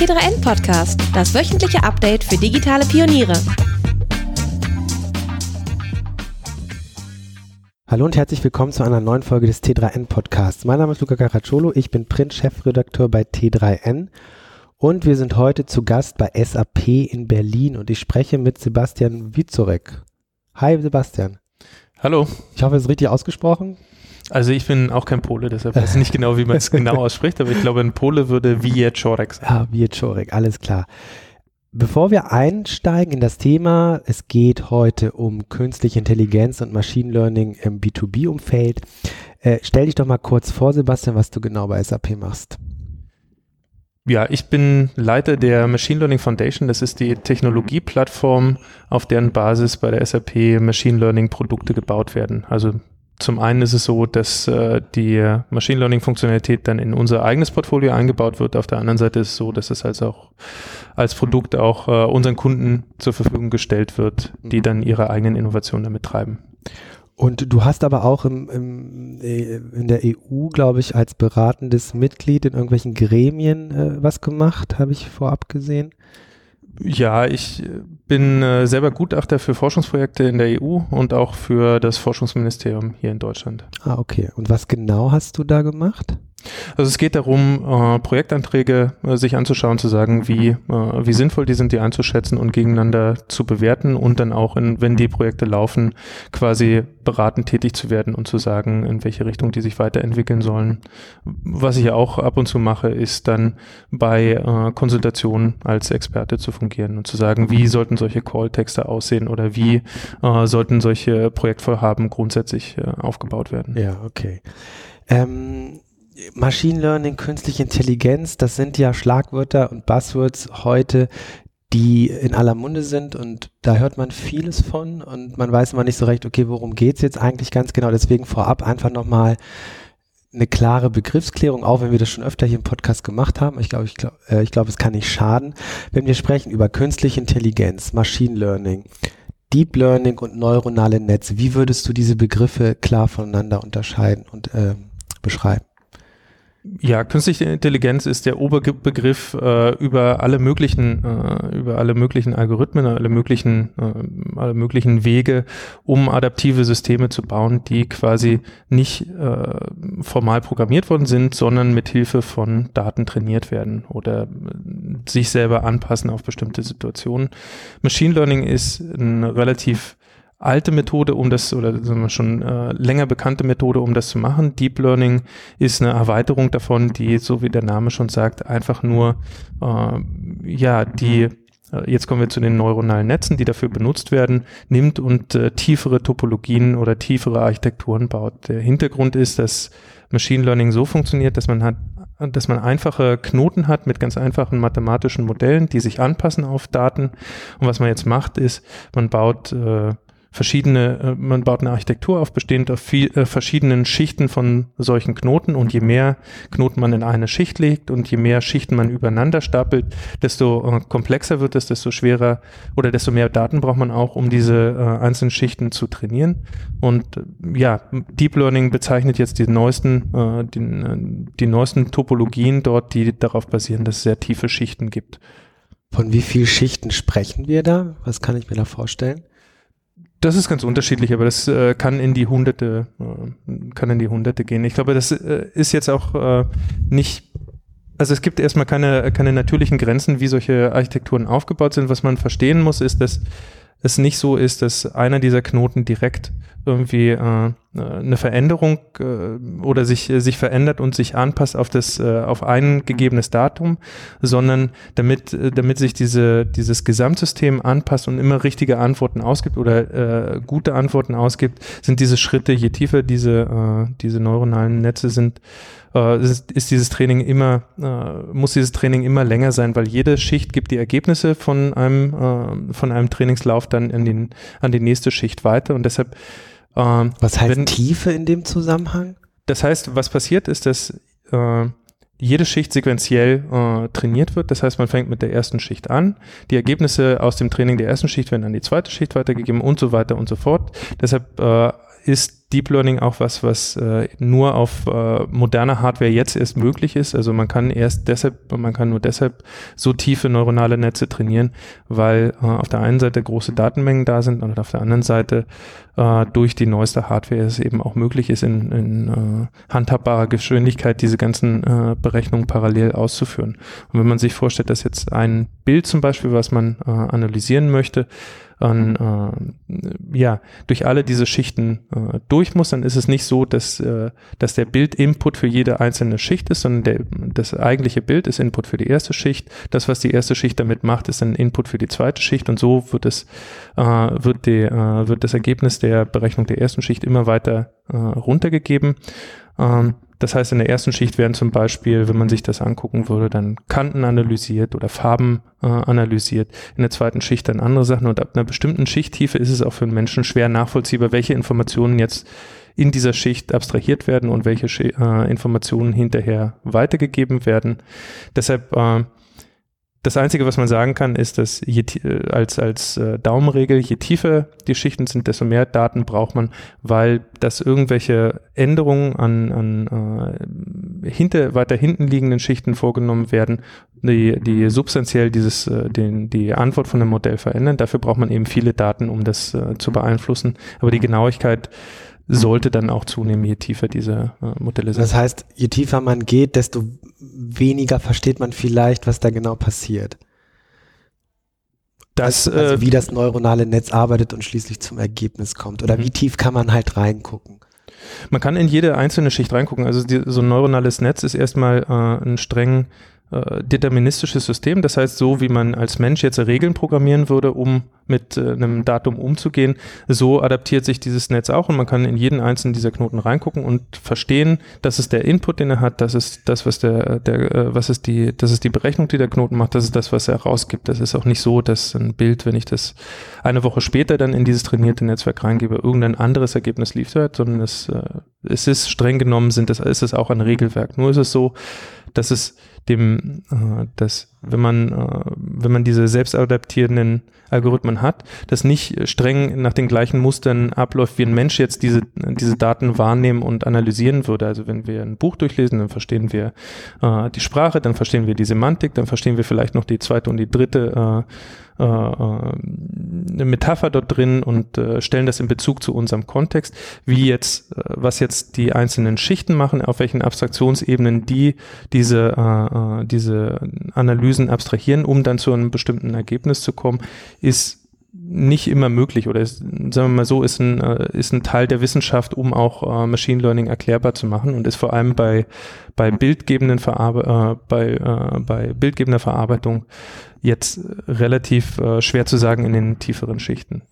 T3N Podcast, das wöchentliche Update für digitale Pioniere. Hallo und herzlich willkommen zu einer neuen Folge des T3N Podcasts. Mein Name ist Luca Caracciolo, ich bin Print-Chefredakteur bei T3N und wir sind heute zu Gast bei SAP in Berlin und ich spreche mit Sebastian Wieczorek. Hi Sebastian. Hallo. Ich hoffe, es ist richtig ausgesprochen. Also ich bin auch kein Pole, deshalb weiß ich nicht genau, wie man es genau ausspricht, aber ich glaube, ein Pole würde Wieczorek sein. Ah, Wieczorek, alles klar. Bevor wir einsteigen in das Thema, es geht heute um künstliche Intelligenz und Machine Learning im B2B-Umfeld. Stell dich doch mal kurz vor, Sebastian, was du genau bei SAP machst. Ja, ich bin Leiter der Machine Learning Foundation. Das ist die Technologieplattform, auf deren Basis bei der SAP Machine Learning Produkte gebaut werden. Also zum einen ist es so, dass die Machine Learning-Funktionalität dann in unser eigenes Portfolio eingebaut wird. Auf der anderen Seite ist es so, dass es also auch als Produkt auch unseren Kunden zur Verfügung gestellt wird, die dann ihre eigenen Innovationen damit treiben. Und du hast aber auch in der EU, glaube ich, als beratendes Mitglied in irgendwelchen Gremien was gemacht, habe ich vorab gesehen. Ja, ich bin selber Gutachter für Forschungsprojekte in der EU und auch für das Forschungsministerium hier in Deutschland. Ah, okay. Und was genau hast du da gemacht? Also es geht darum, Projektanträge sich anzuschauen, zu sagen, wie sinnvoll die sind, die einzuschätzen und gegeneinander zu bewerten und dann auch, wenn die Projekte laufen, quasi beratend tätig zu werden und zu sagen, in welche Richtung die sich weiterentwickeln sollen. Was ich auch ab und zu mache, ist dann bei Konsultationen als Experte zu fungieren und zu sagen, wie sollten solche Call-Texte aussehen oder wie sollten solche Projektvorhaben grundsätzlich aufgebaut werden. Ja, okay. Machine Learning, künstliche Intelligenz, das sind ja Schlagwörter und Buzzwords heute, die in aller Munde sind und da hört man vieles von und man weiß immer nicht so recht, okay, worum geht es jetzt eigentlich ganz genau, deswegen vorab einfach nochmal eine klare Begriffsklärung, auch wenn wir das schon öfter hier im Podcast gemacht haben, ich glaube, es kann nicht schaden, wenn wir sprechen über künstliche Intelligenz, Machine Learning, Deep Learning und neuronale Netze, wie würdest du diese Begriffe klar voneinander unterscheiden und beschreiben? Ja, künstliche Intelligenz ist der Oberbegriff über alle möglichen Algorithmen, alle möglichen Wege, um adaptive Systeme zu bauen, die quasi nicht formal programmiert worden sind, sondern mit Hilfe von Daten trainiert werden oder sich selber anpassen auf bestimmte Situationen. Machine Learning ist ein relativ alte Methode, um das, oder sagen wir schon länger bekannte Methode, um das zu machen. Deep Learning ist eine Erweiterung davon, die, so wie der Name schon sagt, einfach nur, jetzt kommen wir zu den neuronalen Netzen, die dafür benutzt werden, nimmt und tiefere Topologien oder tiefere Architekturen baut. Der Hintergrund ist, dass Machine Learning so funktioniert, dass man einfache Knoten hat mit ganz einfachen mathematischen Modellen, die sich anpassen auf Daten. Und was man jetzt macht, ist, man baut eine Architektur auf, bestehend auf verschiedenen Schichten von solchen Knoten und je mehr Knoten man in eine Schicht legt und je mehr Schichten man übereinander stapelt, desto komplexer wird es, desto schwerer oder desto mehr Daten braucht man auch, um diese einzelnen Schichten zu trainieren. Und Deep Learning bezeichnet jetzt die neuesten Topologien dort, die darauf basieren, dass es sehr tiefe Schichten gibt. Von wie vielen Schichten sprechen wir da? Was kann ich mir da vorstellen? Das ist ganz unterschiedlich, aber das kann in die Hunderte gehen. Ich glaube, das ist jetzt auch nicht, also es gibt erstmal keine natürlichen Grenzen, wie solche Architekturen aufgebaut sind. Was man verstehen muss, ist, dass es nicht so ist, dass einer dieser Knoten direkt irgendwie eine Veränderung oder sich verändert und sich anpasst auf ein gegebenes Datum, sondern damit sich dieses Gesamtsystem anpasst und immer richtige Antworten ausgibt oder gute Antworten ausgibt, sind diese Schritte, je tiefer diese neuronalen Netze sind, muss dieses Training immer länger sein, weil jede Schicht gibt die Ergebnisse von einem Trainingslauf dann an die nächste Schicht weiter und deshalb. Was heißt Tiefe in dem Zusammenhang? Das heißt, was passiert ist, dass jede Schicht sequenziell trainiert wird. Das heißt, man fängt mit der ersten Schicht an. Die Ergebnisse aus dem Training der ersten Schicht werden an die zweite Schicht weitergegeben und so weiter und so fort. Deshalb ist Deep Learning auch was nur auf moderner Hardware jetzt erst möglich ist. Also man kann nur deshalb so tiefe neuronale Netze trainieren, weil auf der einen Seite große Datenmengen da sind und auf der anderen Seite durch die neueste Hardware es eben auch möglich ist, in handhabbarer Geschwindigkeit diese ganzen Berechnungen parallel auszuführen. Und wenn man sich vorstellt, dass jetzt ein Bild zum Beispiel, was man analysieren möchte, durch alle diese Schichten durch muss, dann ist es nicht so, dass der Bild-Input für jede einzelne Schicht ist, sondern das eigentliche Bild ist Input für die erste Schicht. Das, was die erste Schicht damit macht, ist dann Input für die zweite Schicht und so wird das Ergebnis der Berechnung der ersten Schicht immer weiter runtergegeben. Das heißt, in der ersten Schicht werden zum Beispiel, wenn man sich das angucken würde, dann Kanten analysiert oder Farben analysiert, in der zweiten Schicht dann andere Sachen und ab einer bestimmten Schichttiefe ist es auch für einen Menschen schwer nachvollziehbar, welche Informationen jetzt in dieser Schicht abstrahiert werden und welche Informationen hinterher weitergegeben werden. Deshalb das Einzige, was man sagen kann, ist, dass als Daumenregel, je tiefer die Schichten sind, desto mehr Daten braucht man, weil das irgendwelche Änderungen weiter hinten liegenden Schichten vorgenommen werden, die substanziell die Antwort von dem Modell verändern. Dafür braucht man eben viele Daten, um das zu beeinflussen. Aber die Genauigkeit sollte dann auch zunehmen, je tiefer diese Modelle sind. Das heißt, je tiefer man geht, desto weniger versteht man vielleicht, was da genau passiert. Also wie das neuronale Netz arbeitet und schließlich zum Ergebnis kommt. Oder wie tief kann man halt reingucken? Man kann in jede einzelne Schicht reingucken. Also so ein neuronales Netz ist erstmal ein streng deterministisches System. Das heißt, so wie man als Mensch jetzt Regeln programmieren würde, um mit einem Datum umzugehen, so adaptiert sich dieses Netz auch und man kann in jeden einzelnen dieser Knoten reingucken und verstehen, das ist der Input, den er hat, das ist das, was das ist die Berechnung, die der Knoten macht, das ist das, was er rausgibt. Das ist auch nicht so, dass ein Bild, wenn ich das eine Woche später dann in dieses trainierte Netzwerk reingebe, irgendein anderes Ergebnis liefert, sondern es ist streng genommen, ist es auch ein Regelwerk. Nur ist es so, dass es wenn man diese selbstadaptierenden Algorithmen hat, das nicht streng nach den gleichen Mustern abläuft, wie ein Mensch jetzt diese Daten wahrnehmen und analysieren würde. Also wenn wir ein Buch durchlesen, dann verstehen wir die Sprache, dann verstehen wir die Semantik, dann verstehen wir vielleicht noch die zweite und die dritte eine Metapher dort drin und stellen das in Bezug zu unserem Kontext, was jetzt die einzelnen Schichten machen, auf welchen Abstraktionsebenen die diese Analysen abstrahieren, um dann zu einem bestimmten Ergebnis zu kommen, ist nicht immer möglich oder ist ein Teil der Wissenschaft, um auch Machine Learning erklärbar zu machen und ist vor allem bei bildgebender Verarbeitung jetzt relativ schwer zu sagen in den tieferen Schichten.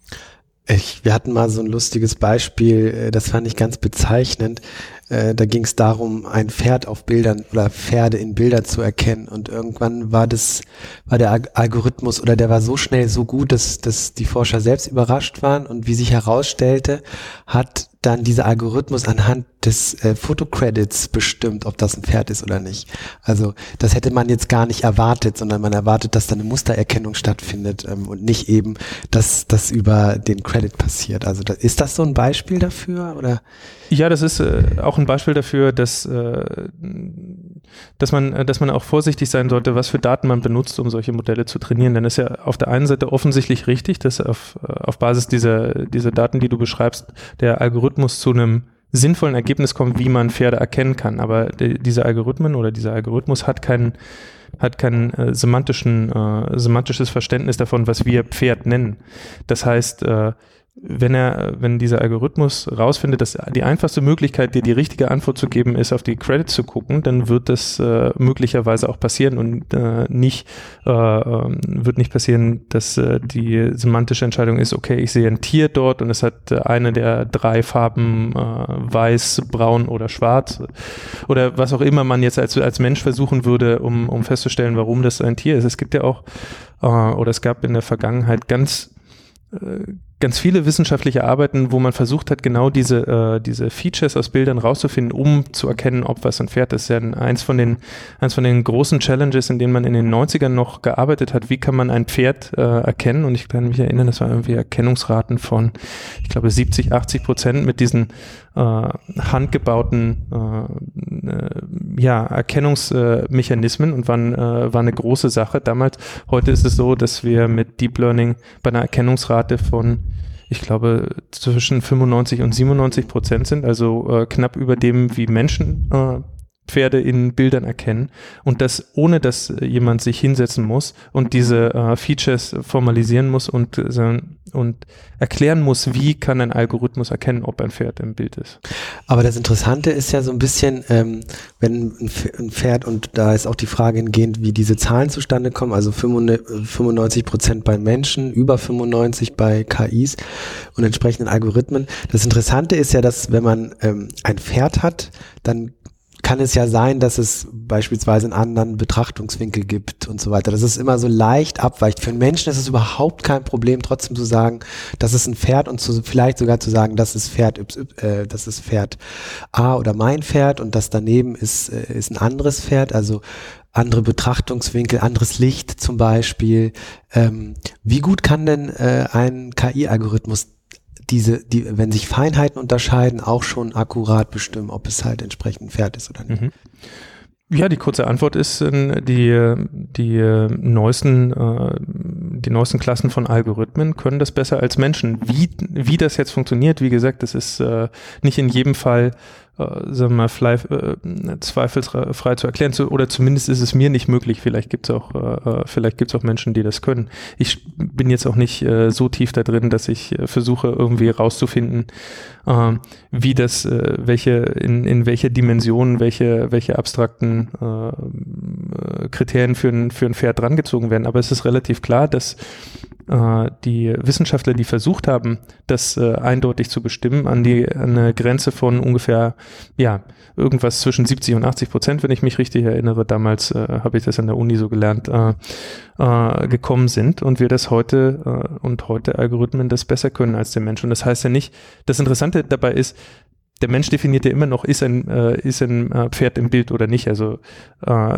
Wir hatten mal so ein lustiges Beispiel, das fand ich ganz bezeichnend. Da ging es darum, ein Pferd auf Bildern oder Pferde in Bildern zu erkennen. Und irgendwann war der Algorithmus oder der war so schnell so gut, dass die Forscher selbst überrascht waren. Und wie sich herausstellte, hat dann dieser Algorithmus anhand des Fotocredits bestimmt, ob das ein Pferd ist oder nicht. Also das hätte man jetzt gar nicht erwartet, sondern man erwartet, dass da eine Mustererkennung stattfindet und nicht eben, dass das über den Credit passiert. Also ist das so ein Beispiel dafür? Oder? Ja, das ist auch ein Beispiel dafür, dass man auch vorsichtig sein sollte, was für Daten man benutzt, um solche Modelle zu trainieren. Denn es ist ja auf der einen Seite offensichtlich richtig, dass auf Basis dieser Daten, die du beschreibst, der Algorithmus zu einem sinnvollen Ergebnis kommt, wie man Pferde erkennen kann. Aber dieser Algorithmus hat kein semantisches Verständnis davon, was wir Pferd nennen. Das heißt, wenn dieser Algorithmus rausfindet, dass die einfachste Möglichkeit, dir die richtige Antwort zu geben, ist, auf die Credits zu gucken, dann wird das möglicherweise auch passieren und wird nicht passieren, dass die semantische Entscheidung ist, okay, ich sehe ein Tier dort und es hat eine der drei Farben weiß, braun oder schwarz oder was auch immer man jetzt als Mensch versuchen würde, um festzustellen, warum das ein Tier ist. Es gab in der Vergangenheit ganz ganz viele wissenschaftliche Arbeiten, wo man versucht hat, genau diese Features aus Bildern rauszufinden, um zu erkennen, ob was ein Pferd ist. Das ist ja eins von den großen Challenges, in denen man in den 90ern noch gearbeitet hat. Wie kann man ein Pferd erkennen? Und ich kann mich erinnern, das waren irgendwie Erkennungsraten von, ich glaube, 70-80% mit diesen handgebauten Erkennungsmechanismen und war eine große Sache damals. Heute ist es so, dass wir mit Deep Learning bei einer Erkennungsrate von, ich glaube, zwischen 95% und 97% sind, also knapp über dem, wie Menschen Pferde in Bildern erkennen, und das ohne, dass jemand sich hinsetzen muss und diese Features formalisieren muss und erklären muss, wie kann ein Algorithmus erkennen, ob ein Pferd im Bild ist. Aber das Interessante ist ja so ein bisschen, wenn ein Pferd, und da ist auch die Frage hingehend, wie diese Zahlen zustande kommen, also 95% bei Menschen, über 95% bei KIs und entsprechenden Algorithmen. Das Interessante ist ja, dass wenn man ein Pferd hat, dann kann es ja sein, dass es beispielsweise einen anderen Betrachtungswinkel gibt und so weiter. Das ist immer so leicht abweicht. Für einen Menschen ist es überhaupt kein Problem, trotzdem zu sagen, das ist ein Pferd, und vielleicht sogar zu sagen, das ist Pferd A oder mein Pferd, und das daneben ist ein anderes Pferd. Also andere Betrachtungswinkel, anderes Licht zum Beispiel. Wie gut kann denn ein KI-Algorithmus die, wenn sich Feinheiten unterscheiden, auch schon akkurat bestimmen, ob es halt entsprechend ein Pferd ist oder nicht? Mhm. Ja, die kurze Antwort ist, die neuesten Klassen von Algorithmen können das besser als Menschen. Wie das jetzt funktioniert, wie gesagt, das ist nicht in jedem Fall zweifelsfrei zu erklären, oder zumindest ist es mir nicht möglich. Vielleicht gibt's auch Menschen, die das können. Ich bin jetzt auch nicht so tief da drin, dass ich versuche, irgendwie rauszufinden, wie das, in welcher Dimension, welche abstrakten Kriterien für ein Pferd drangezogen werden. Aber es ist relativ klar, dass die Wissenschaftler, die versucht haben, das eindeutig zu bestimmen, an eine Grenze von ungefähr, irgendwas zwischen 70% und 80%, wenn ich mich richtig erinnere, damals habe ich das an der Uni so gelernt, gekommen sind, und wir das heute Algorithmen das besser können als der Mensch. Und das heißt ja nicht, das Interessante dabei ist, der Mensch definiert ja immer noch, ist ein Pferd im Bild oder nicht. Also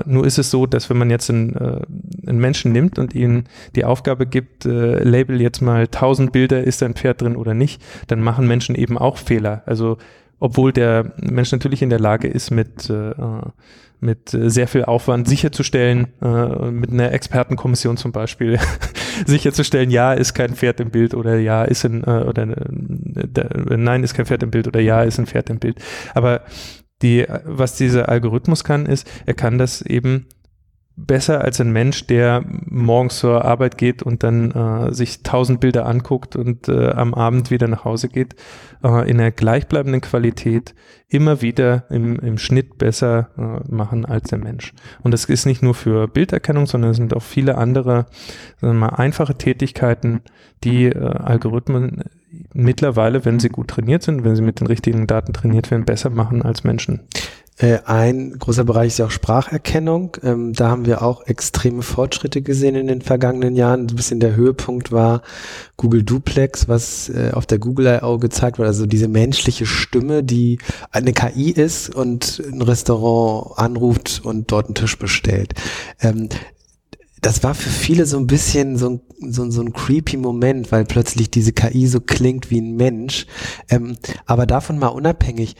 nur ist es so, dass wenn man jetzt einen Menschen nimmt und ihm die Aufgabe gibt, label jetzt mal 1000 Bilder, ist ein Pferd drin oder nicht, dann machen Menschen eben auch Fehler. Also obwohl der Mensch natürlich in der Lage ist, mit sehr viel Aufwand sicherzustellen, mit einer Expertenkommission zum Beispiel, sicherzustellen, ja, ist kein Pferd im Bild, oder ja, ist ein, oder nein, ist kein Pferd im Bild, oder ja, ist ein Pferd im Bild. Aber was dieser Algorithmus kann, ist, er kann das eben besser als ein Mensch, der morgens zur Arbeit geht und dann sich 1000 Bilder anguckt und am Abend wieder nach Hause geht, in einer gleichbleibenden Qualität immer wieder im Schnitt besser machen als der Mensch. Und das ist nicht nur für Bilderkennung, sondern es sind auch viele andere, sagen wir mal, einfache Tätigkeiten, die Algorithmen mittlerweile, wenn sie gut trainiert sind, wenn sie mit den richtigen Daten trainiert werden, besser machen als Menschen. Ein großer Bereich ist ja auch Spracherkennung. Da haben wir auch extreme Fortschritte gesehen in den vergangenen Jahren. Ein bisschen der Höhepunkt war Google Duplex, was auf der Google I.O. gezeigt wurde. Also diese menschliche Stimme, die eine KI ist und ein Restaurant anruft und dort einen Tisch bestellt. Das war für viele so ein bisschen so ein creepy Moment, weil plötzlich diese KI so klingt wie ein Mensch. Aber davon mal unabhängig,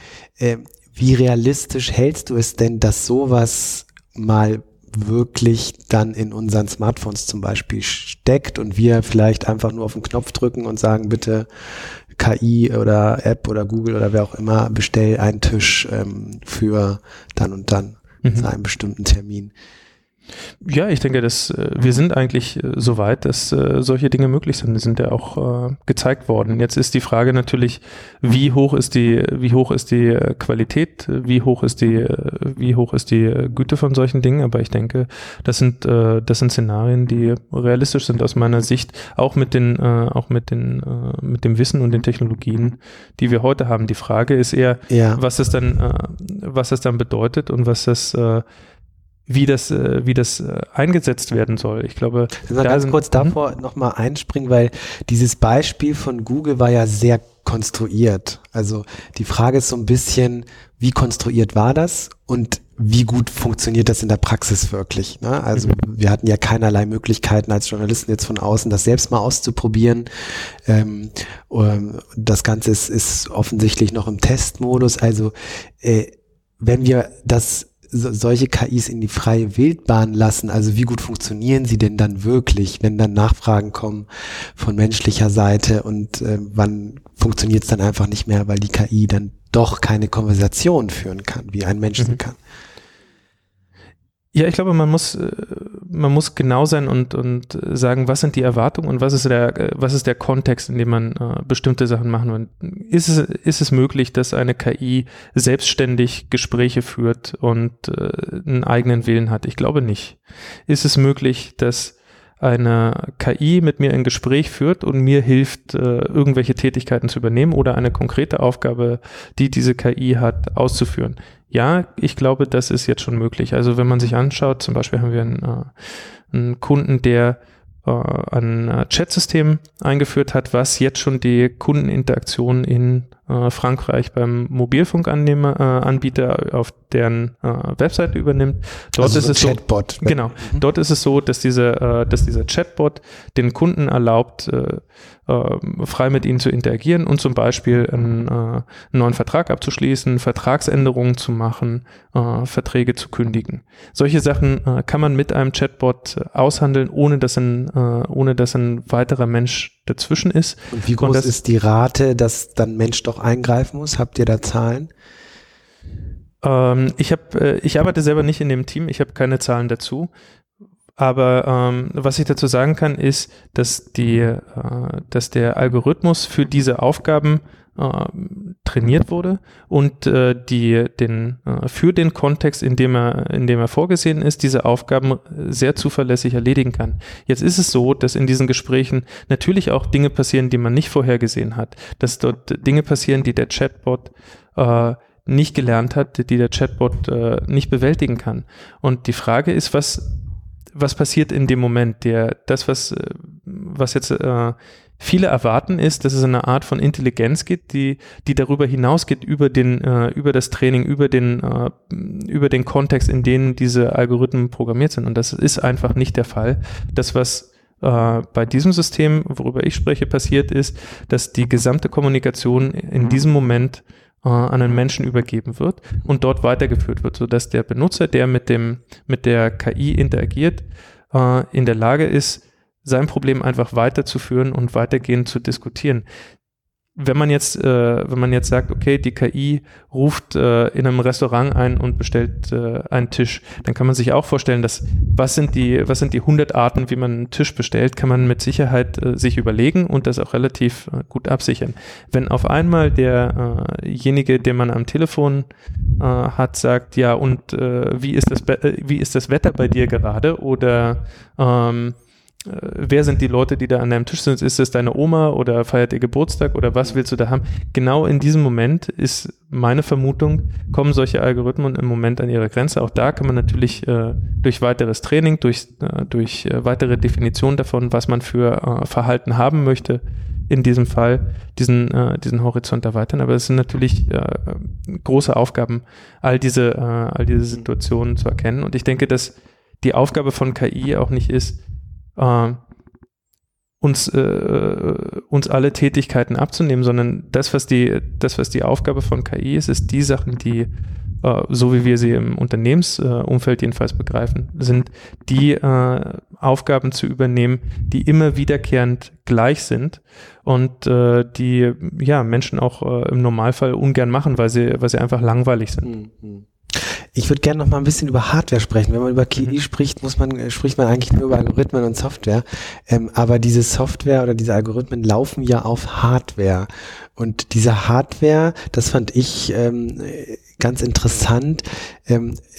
wie realistisch hältst du es denn, dass sowas mal wirklich dann in unseren Smartphones zum Beispiel steckt und wir vielleicht einfach nur auf den Knopf drücken und sagen, bitte KI oder App oder Google oder wer auch immer, bestell einen Tisch für dann und dann zu einem bestimmten Termin? Ja, ich denke, dass wir sind eigentlich so weit, dass solche Dinge möglich sind. Die sind ja auch gezeigt worden. Jetzt ist die Frage natürlich, wie hoch ist die Qualität, wie hoch ist die Güte von solchen Dingen. Aber ich denke, das sind Szenarien, die realistisch sind aus meiner Sicht, auch mit dem Wissen und den Technologien, die wir heute haben. Die Frage ist eher, was es dann bedeutet und was das wie das eingesetzt werden soll. Ich glaube, da ganz kurz davor nochmal einspringen, weil dieses Beispiel von Google war ja sehr konstruiert. Also die Frage ist so ein bisschen, wie konstruiert war das und wie gut funktioniert das in der Praxis wirklich? Ne? Also wir hatten ja keinerlei Möglichkeiten als Journalisten jetzt von außen, das selbst mal auszuprobieren. Das Ganze ist offensichtlich noch im Testmodus. Also wenn wir solche KIs in die freie Wildbahn lassen, also wie gut funktionieren sie denn dann wirklich, wenn dann Nachfragen kommen von menschlicher Seite und wann funktioniert es dann einfach nicht mehr, weil die KI dann doch keine Konversation führen kann, wie ein Mensch sie kann. Ja, ich glaube, man muss genau sein und sagen, was sind die Erwartungen und was ist der Kontext, in dem man bestimmte Sachen machen will. Ist es möglich, dass eine KI selbstständig Gespräche führt und einen eigenen Willen hat? Ich glaube nicht. Ist es möglich, dass eine KI mit mir ein Gespräch führt und mir hilft, irgendwelche Tätigkeiten zu übernehmen oder eine konkrete Aufgabe, die diese KI hat, auszuführen? Ja, ich glaube, das ist jetzt schon möglich. Also wenn man sich anschaut, zum Beispiel haben wir einen Kunden, der ein Chatsystem eingeführt hat, was jetzt schon die Kundeninteraktion in Frankreich beim Mobilfunkanbieter auf deren Webseite übernimmt. Dort also ist so es Chatbot. So, genau. Dort ist es so, dass dieser Chatbot den Kunden erlaubt, frei mit ihnen zu interagieren und zum Beispiel einen neuen Vertrag abzuschließen, Vertragsänderungen zu machen, Verträge zu kündigen. Solche Sachen kann man mit einem Chatbot aushandeln, ohne dass ein weiterer Mensch dazwischen ist. Und wie groß ist die Rate, dass dann Mensch doch eingreifen muss? Habt ihr da Zahlen? Ich arbeite selber nicht in dem Team, ich habe keine Zahlen dazu. Aber was ich dazu sagen kann, ist, dass der Algorithmus für diese Aufgaben trainiert wurde und für den Kontext, in dem er vorgesehen ist, diese Aufgaben sehr zuverlässig erledigen kann. Jetzt ist es so, dass in diesen Gesprächen natürlich auch Dinge passieren, die man nicht vorhergesehen hat, dass dort Dinge passieren, die der Chatbot nicht gelernt hat, die der Chatbot nicht bewältigen kann. Und die Frage ist, was passiert in dem Moment? Was jetzt viele erwarten, ist, dass es eine Art von Intelligenz gibt, die darüber hinausgeht, über das Training, über den Kontext, in dem diese Algorithmen programmiert sind. Und das ist einfach nicht der Fall. Das, was bei diesem System, worüber ich spreche, passiert ist, dass die gesamte Kommunikation in diesem Moment an einen Menschen übergeben wird und dort weitergeführt wird, sodass der Benutzer, der mit der KI interagiert, in der Lage ist, sein Problem einfach weiterzuführen und weitergehend zu diskutieren. Wenn man jetzt sagt, okay, die KI ruft in einem Restaurant ein und bestellt einen Tisch, dann kann man sich auch vorstellen, dass was sind die 100 Arten, wie man einen Tisch bestellt, kann man mit Sicherheit sich überlegen und das auch relativ gut absichern. Wenn auf einmal derjenige, den man am Telefon hat, sagt, ja und wie ist das Wetter bei dir gerade oder wer sind die Leute, die da an deinem Tisch sind? Ist das deine Oma oder feiert ihr Geburtstag oder was willst du da haben? Genau in diesem Moment ist meine Vermutung, kommen solche Algorithmen im Moment an ihre Grenze. Auch da kann man natürlich durch weiteres Training, durch weitere Definition davon, was man für Verhalten haben möchte, in diesem Fall diesen Horizont erweitern. Aber es sind natürlich große Aufgaben, all diese Situationen zu erkennen. Und ich denke, dass die Aufgabe von KI auch nicht ist, uns alle Tätigkeiten abzunehmen, sondern das, was die Aufgabe von KI ist, ist die Sachen, die, so wie wir sie im Unternehmensumfeld jedenfalls begreifen, sind die Aufgaben zu übernehmen, die immer wiederkehrend gleich sind und die ja Menschen auch im Normalfall ungern machen, weil sie einfach langweilig sind. Mhm. Ich würde gerne noch mal ein bisschen über Hardware sprechen. Wenn man über KI spricht, spricht man eigentlich nur über Algorithmen und Software. Aber diese Software oder diese Algorithmen laufen ja auf Hardware. Und diese Hardware, das fand ich ganz interessant,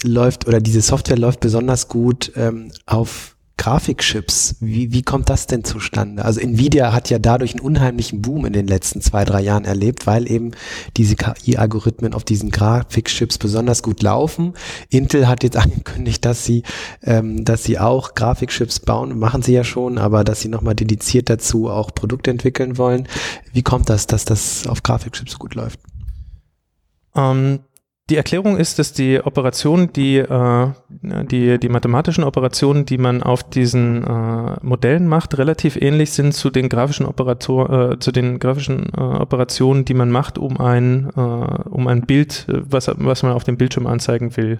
läuft, oder diese Software läuft besonders gut auf Grafikchips, wie kommt das denn zustande? Also Nvidia hat ja dadurch einen unheimlichen Boom in den letzten 2-3 Jahren erlebt, weil eben diese KI-Algorithmen auf diesen Grafikchips besonders gut laufen. Intel hat jetzt angekündigt, dass sie auch Grafikchips bauen, machen sie ja schon, aber dass sie nochmal dediziert dazu auch Produkte entwickeln wollen. Wie kommt das, dass das auf Grafikchips gut läuft? Die Erklärung ist, dass die Operationen, die mathematischen Operationen, die man auf diesen Modellen macht, relativ ähnlich sind zu den grafischen Operationen, die man macht, um ein Bild, was man auf dem Bildschirm anzeigen will,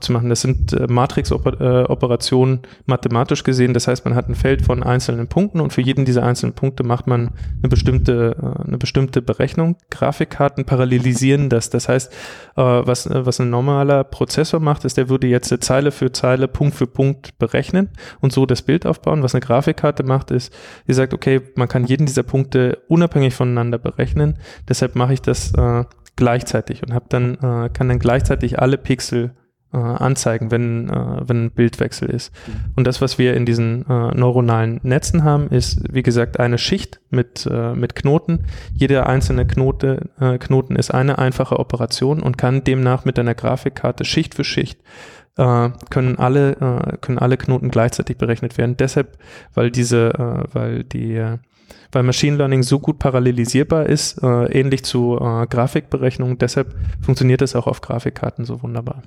zu machen. Das sind Matrix-Operationen mathematisch gesehen. Das heißt, man hat ein Feld von einzelnen Punkten und für jeden dieser einzelnen Punkte macht man eine bestimmte Berechnung. Grafikkarten parallelisieren das. Das heißt, was ein normaler Prozessor macht, ist, der würde jetzt Zeile für Zeile, Punkt für Punkt berechnen und so das Bild aufbauen. Was eine Grafikkarte macht, ist, die sagt, okay, man kann jeden dieser Punkte unabhängig voneinander berechnen, deshalb mache ich das gleichzeitig und kann dann gleichzeitig alle Pixel anzeigen, wenn ein Bildwechsel ist. Und das, was wir in diesen neuronalen Netzen haben, ist, wie gesagt, eine Schicht mit Knoten. Jeder einzelne Knoten ist eine einfache Operation und kann demnach mit einer Grafikkarte Schicht für Schicht können alle Knoten gleichzeitig berechnet werden. Deshalb, weil Machine Learning so gut parallelisierbar ist, ähnlich zu Grafikberechnungen, deshalb funktioniert das auch auf Grafikkarten so wunderbar.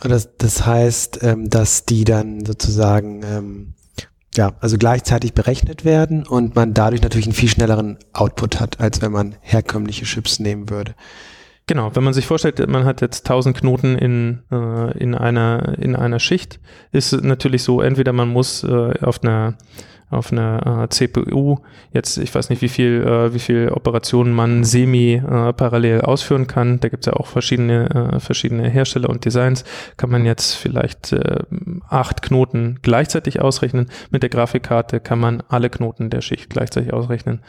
Das heißt, dass die dann sozusagen also gleichzeitig berechnet werden und man dadurch natürlich einen viel schnelleren Output hat, als wenn man herkömmliche Chips nehmen würde. Genau, wenn man sich vorstellt, man hat jetzt 1000 Knoten in einer Schicht, ist es natürlich so, entweder man muss auf einer CPU jetzt, ich weiß nicht, wie viel Operationen man semi-parallel ausführen kann. Da gibt es ja auch verschiedene Hersteller und Designs. Kann man jetzt vielleicht 8 Knoten gleichzeitig ausrechnen. Mit der Grafikkarte kann man alle Knoten der Schicht gleichzeitig ausrechnen.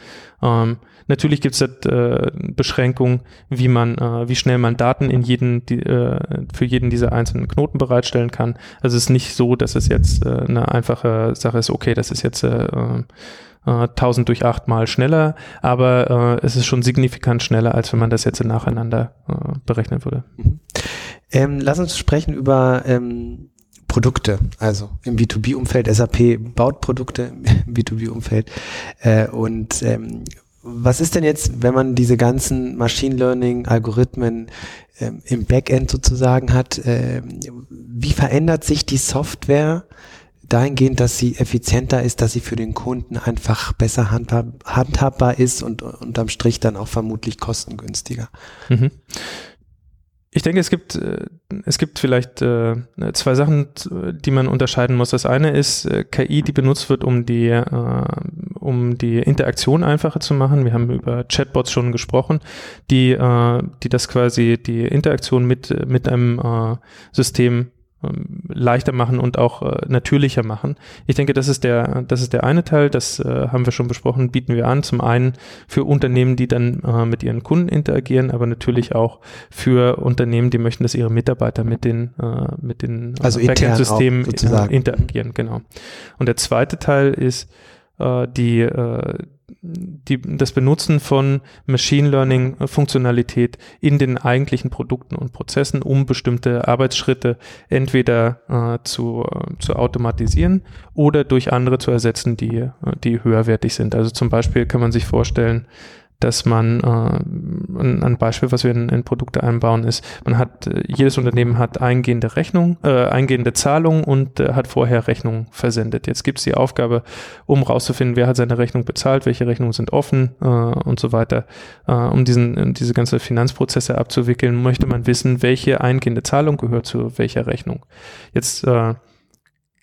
Natürlich gibt es Beschränkungen, wie schnell man Daten für jeden dieser einzelnen Knoten bereitstellen kann. Also es ist nicht so, dass es jetzt eine einfache Sache ist, okay, das ist jetzt 1000 durch 8 mal schneller, aber es ist schon signifikant schneller, als wenn man das jetzt nacheinander berechnen würde. Mhm. Lass uns sprechen über Produkte, also im B2B-Umfeld. SAP baut Produkte im B2B-Umfeld und was ist denn jetzt, wenn man diese ganzen Machine Learning-Algorithmen im Backend sozusagen hat, wie verändert sich die Software dahingehend, dass sie effizienter ist, dass sie für den Kunden einfach besser handhabbar ist und unterm Strich dann auch vermutlich kostengünstiger? Mhm. Ich denke, es gibt vielleicht zwei Sachen, die man unterscheiden muss. Das eine ist KI, die benutzt wird, um die Interaktion einfacher zu machen. Wir haben über Chatbots schon gesprochen, die das quasi die Interaktion mit einem System leichter machen und auch natürlicher machen. Ich denke, das ist der eine Teil, das haben wir schon besprochen, bieten wir an. Zum einen für Unternehmen, die dann mit ihren Kunden interagieren, aber natürlich auch für Unternehmen, die möchten, dass ihre Mitarbeiter mit den Backend-Systemen interagieren. Genau. Und der zweite Teil ist das Benutzen von Machine Learning Funktionalität in den eigentlichen Produkten und Prozessen, um bestimmte Arbeitsschritte entweder zu automatisieren oder durch andere zu ersetzen, die höherwertig sind. Also zum Beispiel kann man sich vorstellen, dass man, ein Beispiel, was wir in Produkte einbauen, ist, jedes Unternehmen hat eingehende Zahlungen und hat vorher Rechnungen versendet. Jetzt gibt es die Aufgabe, um rauszufinden, wer hat seine Rechnung bezahlt, welche Rechnungen sind offen und so weiter. Um diese ganze Finanzprozesse abzuwickeln, möchte man wissen, welche eingehende Zahlung gehört zu welcher Rechnung. Jetzt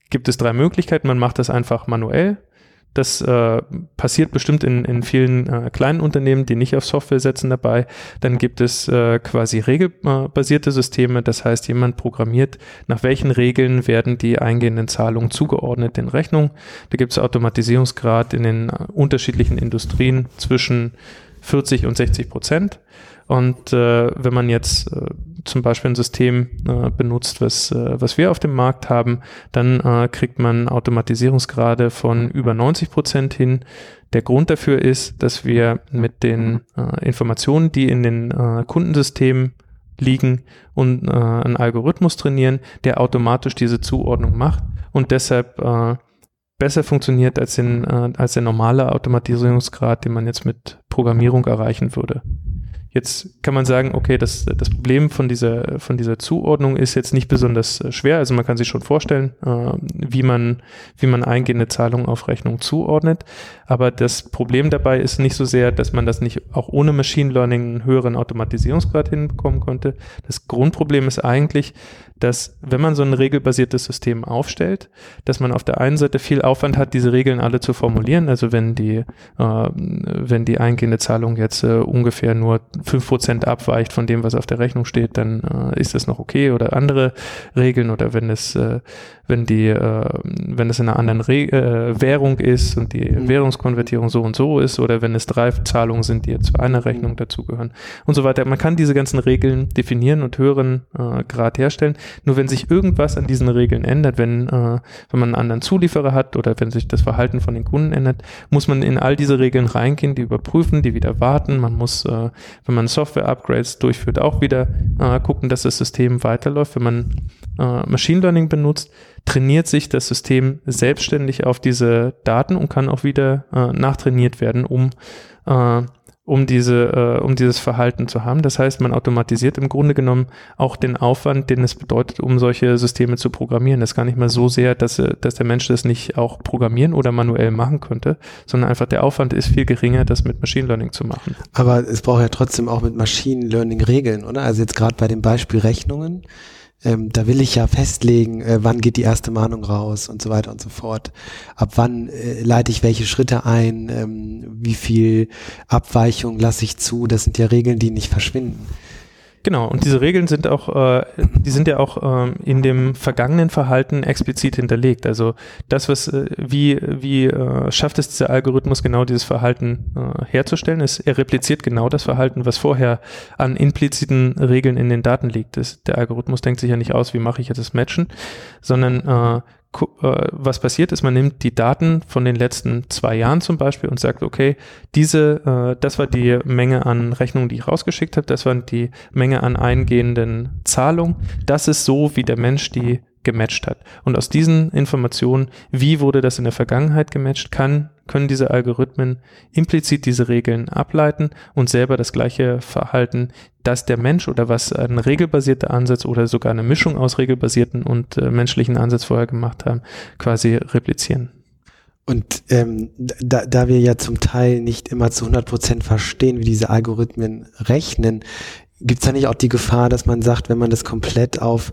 gibt es 3 Möglichkeiten. Man macht das einfach manuell. Das passiert bestimmt in vielen kleinen Unternehmen, die nicht auf Software setzen dabei. Dann gibt es quasi regelbasierte Systeme. Das heißt, jemand programmiert, nach welchen Regeln werden die eingehenden Zahlungen zugeordnet in Rechnung. Da gibt es Automatisierungsgrad in den unterschiedlichen Industrien zwischen 40% und 60%. Und wenn man jetzt zum Beispiel ein System benutzt, was wir auf dem Markt haben, dann kriegt man Automatisierungsgrade von über 90% hin. Der Grund dafür ist, dass wir mit den Informationen, die in den Kundensystemen liegen, und einen Algorithmus trainieren, der automatisch diese Zuordnung macht und deshalb besser funktioniert als als der normale Automatisierungsgrad, den man jetzt mit Programmierung erreichen würde. Jetzt kann man sagen, okay, das Problem von dieser Zuordnung ist jetzt nicht besonders schwer. Also man kann sich schon vorstellen, wie man eingehende Zahlungen auf Rechnung zuordnet. Aber das Problem dabei ist nicht so sehr, dass man das nicht auch ohne Machine Learning einen höheren Automatisierungsgrad hinbekommen konnte. Das Grundproblem ist eigentlich, dass wenn man so ein regelbasiertes System aufstellt, dass man auf der einen Seite viel Aufwand hat, diese Regeln alle zu formulieren. Also wenn die eingehende Zahlung jetzt ungefähr nur 5% abweicht von dem, was auf der Rechnung steht, dann ist das noch okay, oder andere Regeln, oder wenn es in einer anderen Währung ist und die Währungskonvertierung so und so ist, oder wenn es 3 Zahlungen sind, die jetzt zu einer Rechnung dazugehören und so weiter. Man kann diese ganzen Regeln definieren und höheren Grad herstellen. Nur wenn sich irgendwas an diesen Regeln ändert, wenn man einen anderen Zulieferer hat oder wenn sich das Verhalten von den Kunden ändert, muss man in all diese Regeln reingehen, die überprüfen, die wieder warten. Man muss wenn man Software-Upgrades durchführt, auch wieder gucken, dass das System weiterläuft. Wenn man Machine Learning benutzt, trainiert sich das System selbstständig auf diese Daten und kann auch wieder nachtrainiert werden, um dieses Verhalten zu haben. Das heißt, man automatisiert im Grunde genommen auch den Aufwand, den es bedeutet, um solche Systeme zu programmieren. Das ist gar nicht mal so sehr, dass der Mensch das nicht auch programmieren oder manuell machen könnte, sondern einfach der Aufwand ist viel geringer, das mit Machine Learning zu machen. Aber es braucht ja trotzdem auch mit Machine Learning Regeln, oder? Also jetzt gerade bei dem Beispiel Rechnungen, da will ich ja festlegen, wann geht die erste Mahnung raus und so weiter und so fort. Ab wann leite ich welche Schritte ein, wie viel Abweichung lasse ich zu. Das sind ja Regeln, die nicht verschwinden. Genau, und diese Regeln sind auch, in dem vergangenen Verhalten explizit hinterlegt. Also das, wie schafft es dieser Algorithmus genau dieses Verhalten herzustellen, ist, er repliziert genau das Verhalten, was vorher an impliziten Regeln in den Daten liegt. Der Algorithmus denkt sich ja nicht aus, wie mache ich jetzt das Matchen, sondern was passiert ist, man nimmt die Daten von den letzten 2 Jahren zum Beispiel und sagt, okay, das war die Menge an Rechnungen, die ich rausgeschickt habe, das war die Menge an eingehenden Zahlungen, das ist so, wie der Mensch die gematcht hat. Und aus diesen Informationen, wie wurde das in der Vergangenheit gematcht, können diese Algorithmen implizit diese Regeln ableiten und selber das gleiche Verhalten, das der Mensch oder was ein regelbasierter Ansatz oder sogar eine Mischung aus regelbasierten und menschlichen Ansatz vorher gemacht haben, quasi replizieren. Und da wir ja zum Teil nicht immer zu 100% verstehen, wie diese Algorithmen rechnen, gibt es da nicht auch die Gefahr, dass man sagt, wenn man das komplett auf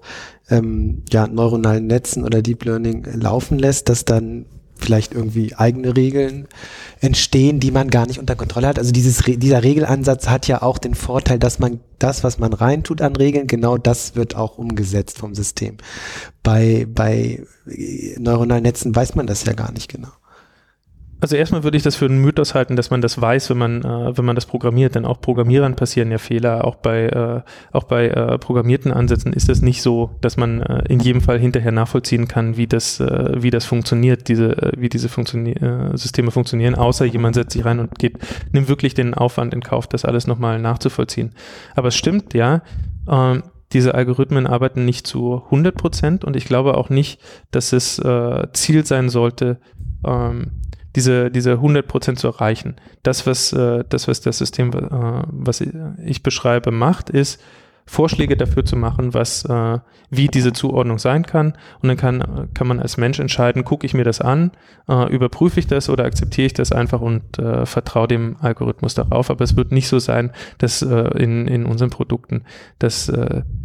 neuronalen Netzen oder Deep Learning laufen lässt, dass dann vielleicht irgendwie eigene Regeln entstehen, die man gar nicht unter Kontrolle hat? Also dieser Regelansatz hat ja auch den Vorteil, dass man das, was man reintut an Regeln, genau das wird auch umgesetzt vom System. Bei neuronalen Netzen weiß man das ja gar nicht genau. Also erstmal würde ich das für einen Mythos halten, dass man das weiß, wenn man das programmiert, denn auch Programmierern passieren ja Fehler, auch bei programmierten Ansätzen ist es nicht so, dass man in jedem Fall hinterher nachvollziehen kann, wie das funktioniert, wie diese Systeme funktionieren, außer jemand setzt sich rein und nimmt wirklich den Aufwand in Kauf, das alles nochmal nachzuvollziehen. Aber es stimmt, ja, diese Algorithmen arbeiten nicht zu 100% und ich glaube auch nicht, dass es Ziel sein sollte, diese 100% zu erreichen. Das, was das System, was ich beschreibe, macht, ist, Vorschläge dafür zu machen, wie diese Zuordnung sein kann. Und dann kann man als Mensch entscheiden, gucke ich mir das an, überprüfe ich das oder akzeptiere ich das einfach und vertraue dem Algorithmus darauf. Aber es wird nicht so sein, dass in unseren Produkten, dass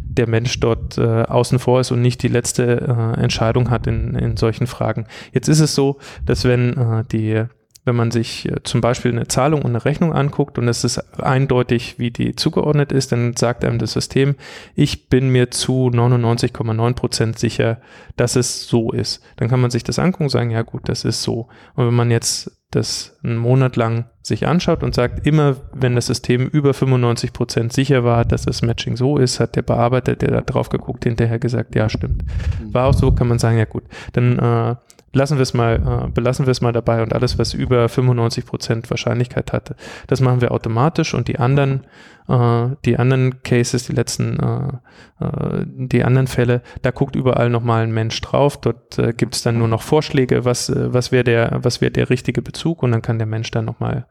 der Mensch dort außen vor ist und nicht die letzte Entscheidung hat in solchen Fragen. Jetzt ist es so, dass wenn man sich zum Beispiel eine Zahlung und eine Rechnung anguckt und es ist eindeutig, wie die zugeordnet ist, dann sagt einem das System, ich bin mir zu 99,9% sicher, dass es so ist. Dann kann man sich das angucken und sagen, ja gut, das ist so. Und wenn man jetzt das einen Monat lang sich anschaut und sagt, immer wenn das System über 95% sicher war, dass das Matching so ist, hat der Bearbeiter, der da drauf geguckt, hinterher gesagt, ja, stimmt. War auch so, kann man sagen, ja gut, dann belassen wir es mal dabei und alles, was über 95% Wahrscheinlichkeit hatte, das machen wir automatisch und die anderen Cases, die anderen Fälle, da guckt überall nochmal ein Mensch drauf, dort gibt es dann nur noch Vorschläge, was wäre der richtige Bezug und dann kann der Mensch dann nochmal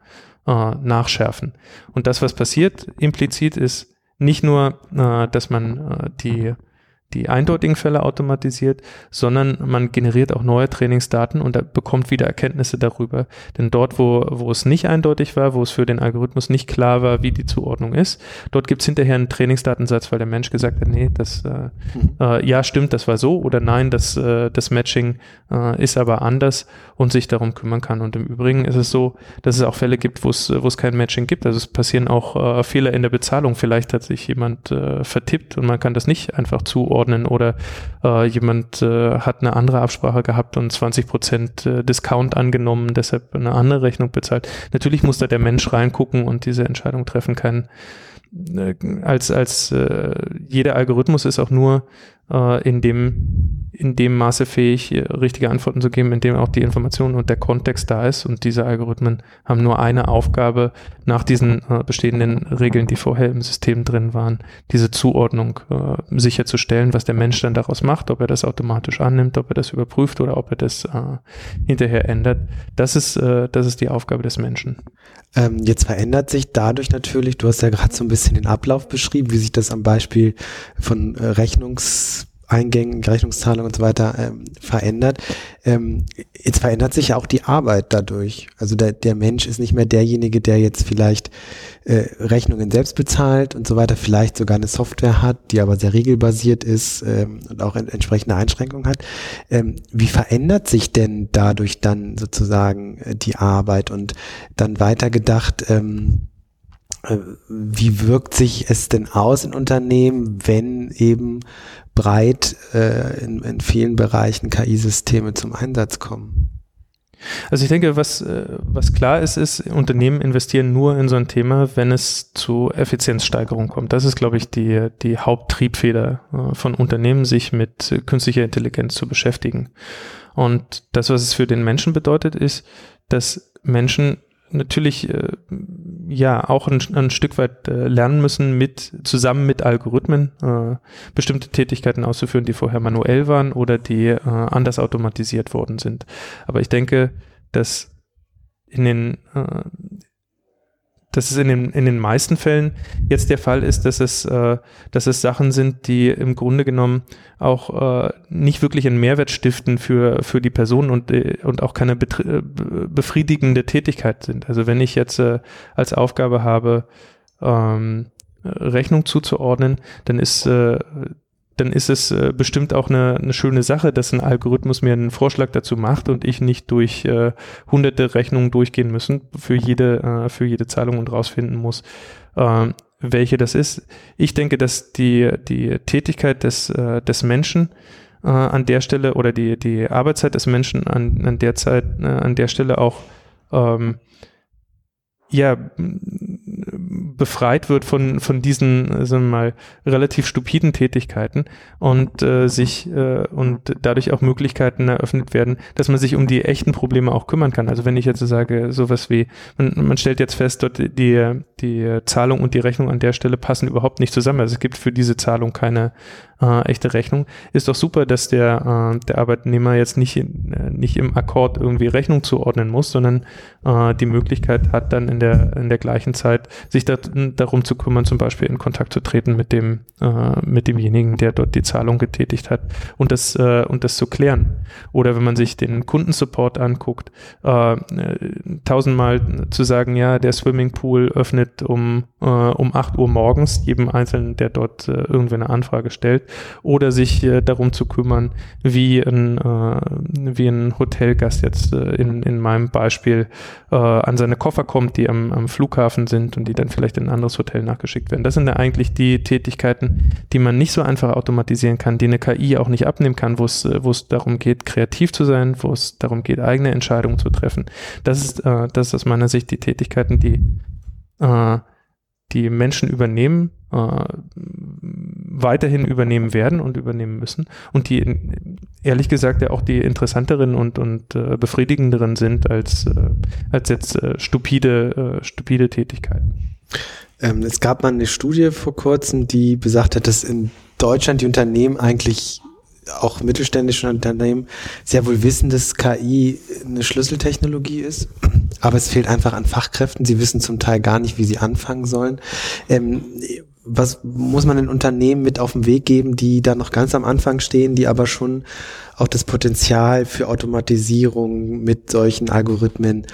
nachschärfen. Und das, was passiert implizit, ist nicht nur, dass man die eindeutigen Fälle automatisiert, sondern man generiert auch neue Trainingsdaten und bekommt wieder Erkenntnisse darüber. Denn dort, wo es nicht eindeutig war, wo es für den Algorithmus nicht klar war, wie die Zuordnung ist, dort gibt es hinterher einen Trainingsdatensatz, weil der Mensch gesagt hat, nee, ja stimmt, das war so oder nein, das Matching ist aber anders und sich darum kümmern kann. Und im Übrigen ist es so, dass es auch Fälle gibt, wo es kein Matching gibt. Also es passieren auch Fehler in der Bezahlung. Vielleicht hat sich jemand vertippt und man kann das nicht einfach zuordnen. Oder jemand hat eine andere Absprache gehabt und 20% Discount angenommen, deshalb eine andere Rechnung bezahlt. Natürlich muss da der Mensch reingucken und diese Entscheidung treffen können. Jeder Algorithmus ist auch nur in dem Maße fähig, richtige Antworten zu geben, in dem auch die Information und der Kontext da ist. Und diese Algorithmen haben nur eine Aufgabe, nach diesen bestehenden Regeln, die vorher im System drin waren, diese Zuordnung sicherzustellen, was der Mensch dann daraus macht, ob er das automatisch annimmt, ob er das überprüft oder ob er das hinterher ändert. Das ist die Aufgabe des Menschen. Jetzt verändert sich dadurch natürlich, du hast ja gerade so ein bisschen den Ablauf beschrieben, wie sich das am Beispiel von Rechnungseingängen, Rechnungszahlungen und so weiter verändert. Jetzt verändert sich ja auch die Arbeit dadurch. Also der Mensch ist nicht mehr derjenige, der jetzt vielleicht Rechnungen selbst bezahlt und so weiter, vielleicht sogar eine Software hat, die aber sehr regelbasiert ist und auch entsprechende Einschränkungen hat. Wie verändert sich denn dadurch dann sozusagen die Arbeit und dann weitergedacht, wie wirkt sich es denn aus in Unternehmen, wenn eben breit in vielen Bereichen KI-Systeme zum Einsatz kommen? Also ich denke, was klar ist, Unternehmen investieren nur in so ein Thema, wenn es zu Effizienzsteigerung kommt. Das ist, glaube ich, die Haupttriebfeder von Unternehmen, sich mit künstlicher Intelligenz zu beschäftigen. Und das, was es für den Menschen bedeutet, ist, dass Menschen natürlich auch ein Stück weit lernen müssen, zusammen mit Algorithmen bestimmte Tätigkeiten auszuführen, die vorher manuell waren oder die anders automatisiert worden sind. Aber ich denke, dass es in den meisten Fällen jetzt der Fall ist, dass es Sachen sind, die im Grunde genommen auch nicht wirklich einen Mehrwert stiften für die Person und auch keine befriedigende Tätigkeit sind. Also wenn ich jetzt als Aufgabe habe, Rechnung zuzuordnen, dann ist es bestimmt auch eine schöne Sache, dass ein Algorithmus mir einen Vorschlag dazu macht und ich nicht durch hunderte Rechnungen durchgehen müssen für jede Zahlung und rausfinden muss, welche das ist. Ich denke, dass die Tätigkeit des Menschen an der Stelle oder die Arbeitszeit des Menschen an der Stelle auch befreit wird von diesen, sagen wir mal, relativ stupiden Tätigkeiten und und dadurch auch Möglichkeiten eröffnet werden, dass man sich um die echten Probleme auch kümmern kann. Also wenn ich jetzt sage, sowas wie, man stellt jetzt fest, dort die Zahlung und die Rechnung an der Stelle passen überhaupt nicht zusammen. Also es gibt für diese Zahlung keine echte Rechnung. Ist doch super, dass der Arbeitnehmer jetzt nicht im Akkord irgendwie Rechnung zuordnen muss, sondern die Möglichkeit hat, dann in der gleichen Zeit sich darum zu kümmern, zum Beispiel in Kontakt zu treten mit demjenigen, der dort die Zahlung getätigt hat und das zu klären. Oder wenn man sich den Kundensupport anguckt, tausendmal zu sagen, ja, der Swimmingpool öffnet um um 8 Uhr morgens jedem Einzelnen, der dort irgendwie eine Anfrage stellt, oder sich darum zu kümmern, wie ein Hotelgast jetzt in meinem Beispiel an seine Koffer kommt, die am Flughafen sind und die dann vielleicht in ein anderes Hotel nachgeschickt werden. Das sind ja eigentlich die Tätigkeiten, die man nicht so einfach automatisieren kann, die eine KI auch nicht abnehmen kann, wo es darum geht, kreativ zu sein, wo es darum geht, eigene Entscheidungen zu treffen. Das ist aus meiner Sicht die Tätigkeiten, die Menschen übernehmen, weiterhin übernehmen werden und übernehmen müssen und die ehrlich gesagt ja auch die interessanteren und befriedigenderen sind als jetzt stupide Tätigkeiten. Es gab mal eine Studie vor kurzem, die besagt hat, dass in Deutschland die Unternehmen eigentlich, auch mittelständische Unternehmen, sehr wohl wissen, dass KI eine Schlüsseltechnologie ist, aber es fehlt einfach an Fachkräften. Sie wissen zum Teil gar nicht, wie sie anfangen sollen. Was muss man den Unternehmen mit auf den Weg geben, die da noch ganz am Anfang stehen, die aber schon auch das Potenzial für Automatisierung mit solchen Algorithmen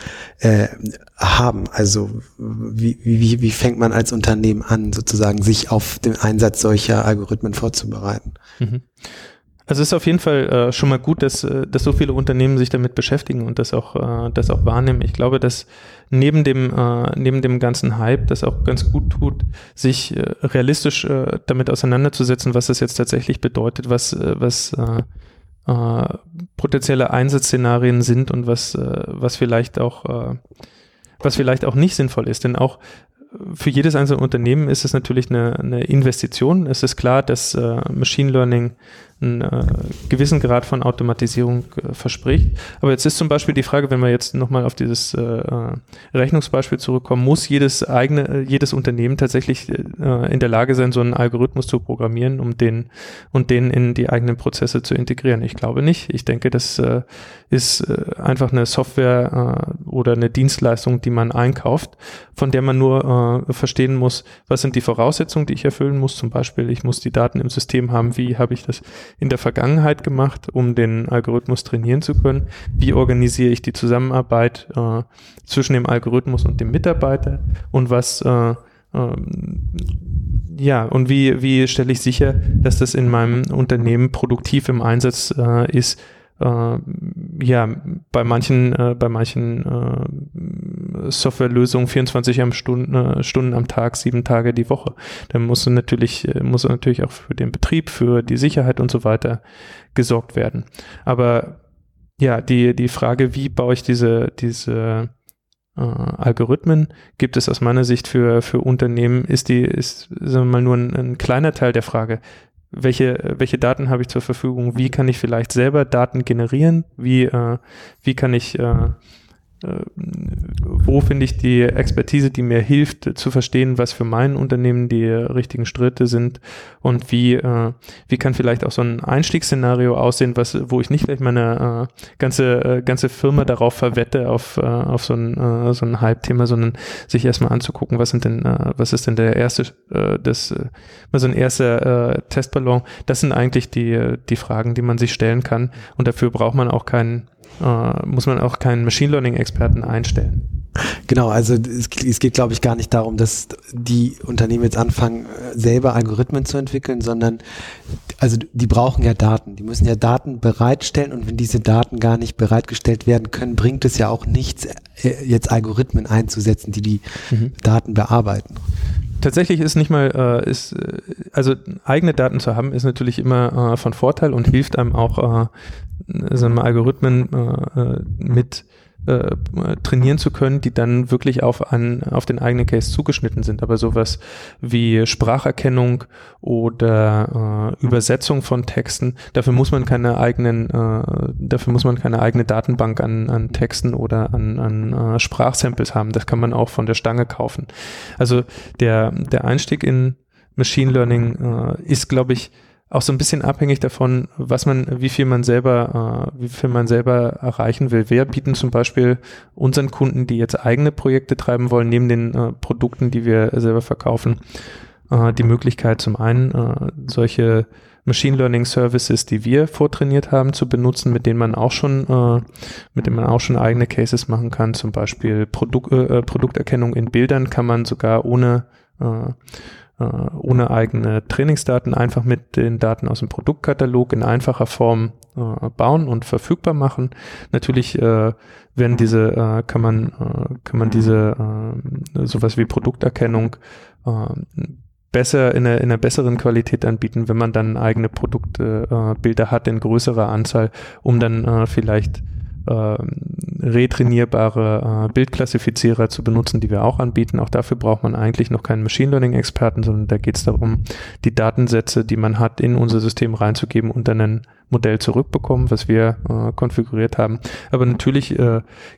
haben? Also wie fängt man als Unternehmen an, sozusagen sich auf den Einsatz solcher Algorithmen vorzubereiten? Mhm. Also es ist auf jeden Fall schon mal gut, dass so viele Unternehmen sich damit beschäftigen und das auch wahrnehmen. Ich glaube, dass neben dem ganzen Hype das auch ganz gut tut, sich realistisch damit auseinanderzusetzen, was das jetzt tatsächlich bedeutet, was potenzielle Einsatzszenarien sind und was vielleicht auch nicht sinnvoll ist. Denn auch für jedes einzelne Unternehmen ist es natürlich eine Investition. Es ist klar, dass Machine Learning einen gewissen Grad von Automatisierung verspricht. Aber jetzt ist zum Beispiel die Frage, wenn wir jetzt nochmal auf dieses Rechnungsbeispiel zurückkommen, muss jedes Unternehmen tatsächlich in der Lage sein, so einen Algorithmus zu programmieren, um den in die eigenen Prozesse zu integrieren? Ich glaube nicht. Ich denke, das ist einfach eine Software oder eine Dienstleistung, die man einkauft, von der man nur verstehen muss, was sind die Voraussetzungen, die ich erfüllen muss. Zum Beispiel, ich muss die Daten im System haben, wie habe ich das in der Vergangenheit gemacht, um den Algorithmus trainieren zu können? Wie organisiere ich die Zusammenarbeit zwischen dem Algorithmus und dem Mitarbeiter? Und wie stelle ich sicher, dass das in meinem Unternehmen produktiv im Einsatz ist? Bei manchen Softwarelösungen 24 Stunden am Tag, 7 Tage die Woche. Dann muss natürlich auch für den Betrieb, für die Sicherheit und so weiter gesorgt werden. Aber ja, die Frage, wie baue ich diese Algorithmen, gibt es aus meiner Sicht für Unternehmen, ist sagen wir mal nur ein kleiner Teil der Frage. Welche Daten habe ich zur Verfügung? Wie kann ich vielleicht selber Daten generieren? Wie kann ich, wo finde ich die Expertise, die mir hilft zu verstehen, was für mein Unternehmen die richtigen Schritte sind? Und wie kann vielleicht auch so ein Einstiegsszenario aussehen, wo ich nicht vielleicht meine ganze Firma darauf verwette, auf so ein Hype-Thema, sondern sich erstmal anzugucken, was ist denn der erste, so ein erster Testballon. Das sind eigentlich die Fragen, die man sich stellen kann, und dafür braucht man auch muss man auch keinen Machine Learning Experten einstellen. Genau, also es geht, glaube ich, gar nicht darum, dass die Unternehmen jetzt anfangen, selber Algorithmen zu entwickeln, sondern also die brauchen ja Daten, die müssen ja Daten bereitstellen, und wenn diese Daten gar nicht bereitgestellt werden können, bringt es ja auch nichts, jetzt Algorithmen einzusetzen, die Daten bearbeiten. Tatsächlich ist nicht mal, also eigene Daten zu haben, ist natürlich immer von Vorteil und hilft einem auch, Algorithmen mit trainieren zu können, die dann wirklich auf den eigenen Case zugeschnitten sind. Aber sowas wie Spracherkennung oder Übersetzung von Texten, dafür muss man keine eigene Datenbank an Texten oder an Sprachsamples haben. Das kann man auch von der Stange kaufen. Also der Einstieg in Machine Learning ist, glaube ich, auch so ein bisschen abhängig davon, wie viel man selber erreichen will. Wir bieten zum Beispiel unseren Kunden, die jetzt eigene Projekte treiben wollen, neben den Produkten, die wir selber verkaufen, die Möglichkeit, zum einen solche Machine Learning Services, die wir vortrainiert haben, zu benutzen, mit denen man auch schon eigene Cases machen kann. Zum Beispiel Produkterkennung in Bildern kann man sogar ohne ohne eigene Trainingsdaten einfach mit den Daten aus dem Produktkatalog in einfacher Form bauen und verfügbar machen. Natürlich werden diese kann man diese sowas wie Produkterkennung besser in einer besseren Qualität anbieten, wenn man dann eigene Produktbilder hat in größerer Anzahl, um dann vielleicht retrainierbare Bildklassifizierer zu benutzen, die wir auch anbieten. Auch dafür braucht man eigentlich noch keinen Machine Learning Experten, sondern da geht es darum, die Datensätze, die man hat, in unser System reinzugeben und dann ein Modell zurückbekommen, was wir konfiguriert haben. Aber natürlich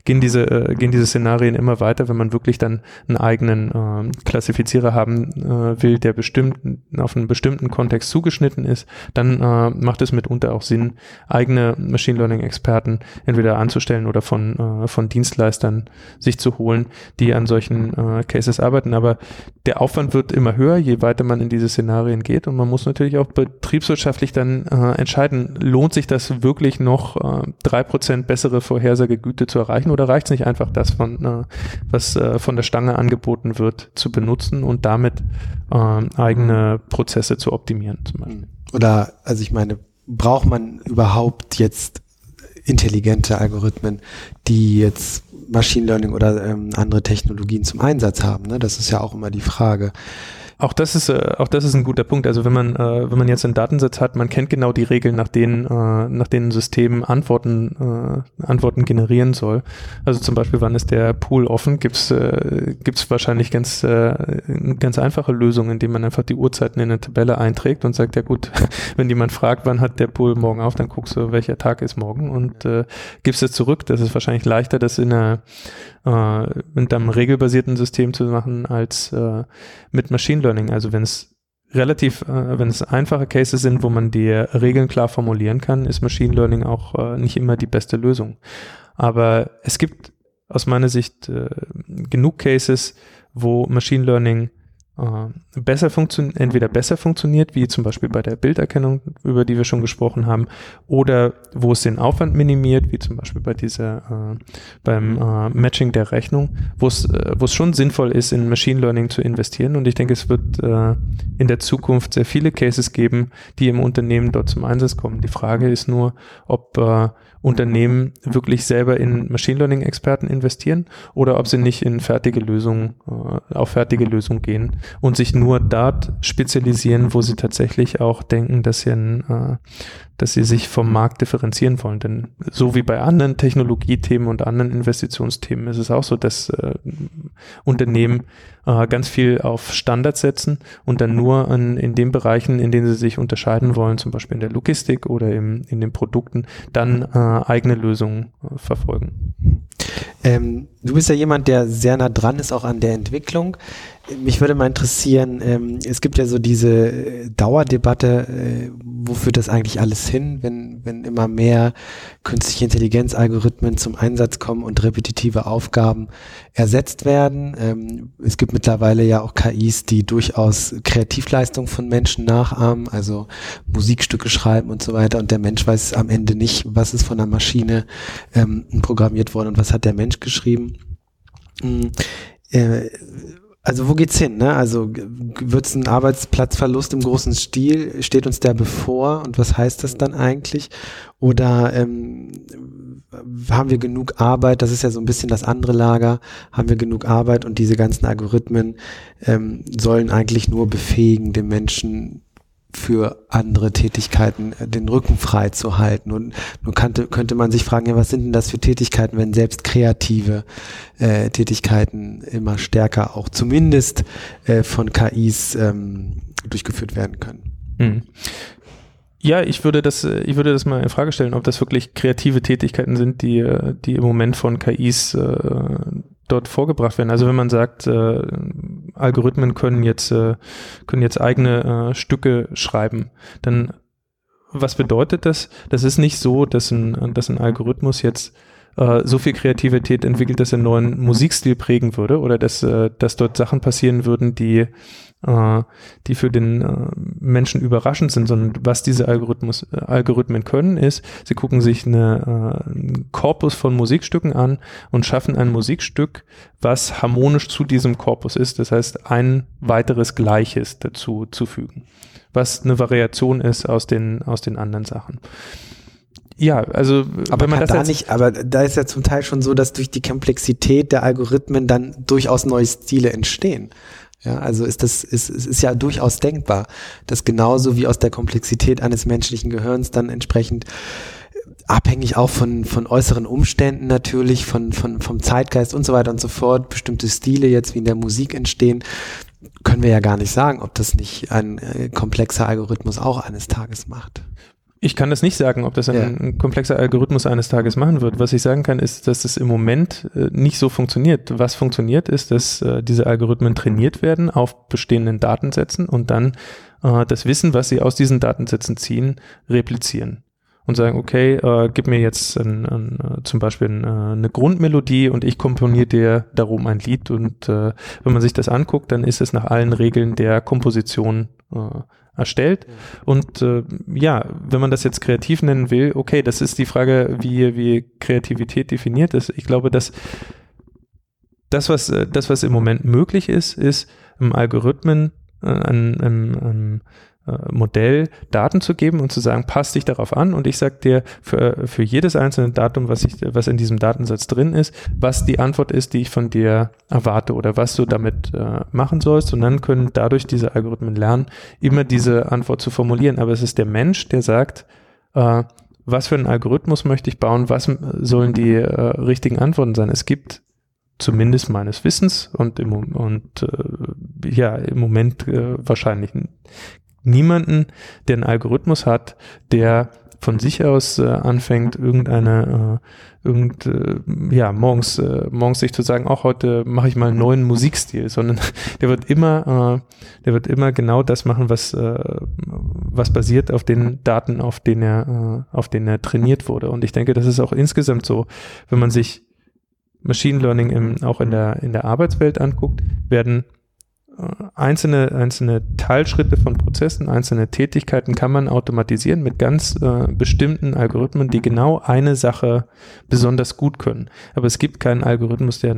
gehen diese Szenarien immer weiter, wenn man wirklich dann einen eigenen Klassifizierer haben will, der auf einen bestimmten Kontext zugeschnitten ist, dann macht es mitunter auch Sinn, eigene Machine Learning Experten entweder anzustellen oder von Dienstleistern sich zu holen, die an solchen Cases arbeiten. Aber der Aufwand wird immer höher, je weiter man in diese Szenarien geht, und man muss natürlich auch betriebswirtschaftlich dann entscheiden, lohnt sich das wirklich noch 3% bessere Vorhersagegüte zu erreichen, oder reicht es nicht einfach, das was von der Stange angeboten wird, zu benutzen und damit eigene Prozesse zu optimieren zum Beispiel. Oder, also ich meine, braucht man überhaupt jetzt intelligente Algorithmen, die jetzt Machine Learning oder andere Technologien zum Einsatz haben, ne? Das ist ja auch immer die Frage. Auch das ist ein guter Punkt. Also wenn man jetzt einen Datensatz hat, man kennt genau die Regeln, nach denen ein System Antworten generieren soll. Also zum Beispiel, wann ist der Pool offen? Gibt's wahrscheinlich ganz einfache Lösungen, indem man einfach die Uhrzeiten in eine Tabelle einträgt und sagt, ja gut, wenn jemand fragt, wann hat der Pool morgen auf, dann guckst du, welcher Tag ist morgen, und gibst es zurück. Das ist wahrscheinlich leichter, das mit einem regelbasierten System zu machen, als mit Machine Learning. Also wenn es einfache Cases sind, wo man die Regeln klar formulieren kann, ist Machine Learning auch nicht immer die beste Lösung. Aber es gibt aus meiner Sicht genug Cases, wo Machine Learning entweder besser funktioniert, wie zum Beispiel bei der Bilderkennung, über die wir schon gesprochen haben, oder wo es den Aufwand minimiert, wie zum Beispiel bei beim Matching der Rechnung, wo es schon sinnvoll ist, in Machine Learning zu investieren. Und ich denke, es wird in der Zukunft sehr viele Cases geben, die im Unternehmen dort zum Einsatz kommen. Die Frage ist nur, ob Unternehmen wirklich selber in Machine Learning Experten investieren oder ob sie nicht in fertige Lösungen gehen und sich nur dort spezialisieren, wo sie tatsächlich auch denken, dass sie sich vom Markt differenzieren wollen. Denn so wie bei anderen Technologiethemen und anderen Investitionsthemen ist es auch so, dass Unternehmen ganz viel auf Standards setzen und dann nur in den Bereichen, in denen sie sich unterscheiden wollen, zum Beispiel in der Logistik oder in den Produkten, dann eigene Lösungen verfolgen. Du bist ja jemand, der sehr nah dran ist, auch an der Entwicklung. Mich würde mal interessieren, es gibt ja so diese Dauerdebatte, wofür das eigentlich alles hin, wenn immer mehr künstliche Intelligenz-Algorithmen zum Einsatz kommen und repetitive Aufgaben ersetzt werden. Es gibt mittlerweile ja auch KIs, die durchaus Kreativleistungen von Menschen nachahmen, also Musikstücke schreiben und so weiter, und der Mensch weiß am Ende nicht, was ist von der Maschine programmiert worden und was hat der Mensch geschrieben. Also wo geht's hin, ne? Also wird's ein Arbeitsplatzverlust im großen Stil? Steht uns der bevor, und was heißt das dann eigentlich? Oder haben wir genug Arbeit? Das ist ja so ein bisschen das andere Lager. Haben wir genug Arbeit, und diese ganzen Algorithmen sollen eigentlich nur befähigen, den Menschen für andere Tätigkeiten den Rücken frei zu halten. Und nun könnte man sich fragen, ja, was sind denn das für Tätigkeiten, wenn selbst kreative Tätigkeiten immer stärker auch zumindest von KIs durchgeführt werden können? Mhm. Ja, ich würde das mal in Frage stellen, ob das wirklich kreative Tätigkeiten sind, die im Moment von KIs dort vorgebracht werden. Also wenn man sagt, Algorithmen können jetzt eigene Stücke schreiben, dann was bedeutet das? Das ist nicht so, dass ein Algorithmus jetzt so viel Kreativität entwickelt, dass er einen neuen Musikstil prägen würde oder dass dort Sachen passieren würden, die für den Menschen überraschend sind, sondern was diese Algorithmen können ist, sie gucken sich einen Korpus von Musikstücken an und schaffen ein Musikstück, was harmonisch zu diesem Korpus ist, das heißt ein weiteres Gleiches dazu zu fügen, was eine Variation ist aus den anderen Sachen. Ja, also aber wenn man das jetzt nicht, aber da ist ja zum Teil schon so, dass durch die Komplexität der Algorithmen dann durchaus neue Stile entstehen. Ja, also ist ja durchaus denkbar, dass genauso wie aus der Komplexität eines menschlichen Gehirns dann entsprechend abhängig auch von äußeren Umständen natürlich, vom Zeitgeist und so weiter und so fort, bestimmte Stile jetzt wie in der Musik entstehen, können wir ja gar nicht sagen, ob das nicht ein komplexer Algorithmus auch eines Tages macht. Ich kann das nicht sagen, ob das ein komplexer Algorithmus eines Tages machen wird. Was ich sagen kann, ist, dass es im Moment nicht so funktioniert. Was funktioniert ist, dass diese Algorithmen trainiert werden auf bestehenden Datensätzen und dann das Wissen, was sie aus diesen Datensätzen ziehen, replizieren. Und sagen, okay, gib mir jetzt zum Beispiel eine Grundmelodie und ich komponiere dir darum ein Lied. Und wenn man sich das anguckt, dann ist es nach allen Regeln der Komposition erstellt. Und wenn man das jetzt kreativ nennen will, okay, das ist die Frage, wie Kreativität definiert ist. Ich glaube, dass das, was im Moment möglich ist, ist im Algorithmen ein Modell Daten zu geben und zu sagen, passt dich darauf an, und ich sag dir für jedes einzelne Datum, was in diesem Datensatz drin ist, was die Antwort ist, die ich von dir erwarte oder was du damit machen sollst, und dann können dadurch diese Algorithmen lernen, immer diese Antwort zu formulieren. Aber es ist der Mensch, der sagt, was für einen Algorithmus möchte ich bauen, was sollen die richtigen Antworten sein. Es gibt zumindest meines Wissens im Moment wahrscheinlich niemanden, der einen Algorithmus hat, der von sich aus anfängt, morgens sich zu sagen, auch heute mache ich mal einen neuen Musikstil, sondern der wird immer genau das machen, was basiert auf den Daten, auf denen er trainiert wurde. Und ich denke, das ist auch insgesamt so, wenn man sich Machine Learning auch in der Arbeitswelt anguckt, werden einzelne Teilschritte von Prozessen, einzelne Tätigkeiten kann man automatisieren mit ganz bestimmten Algorithmen, die genau eine Sache besonders gut können. Aber es gibt keinen Algorithmus, der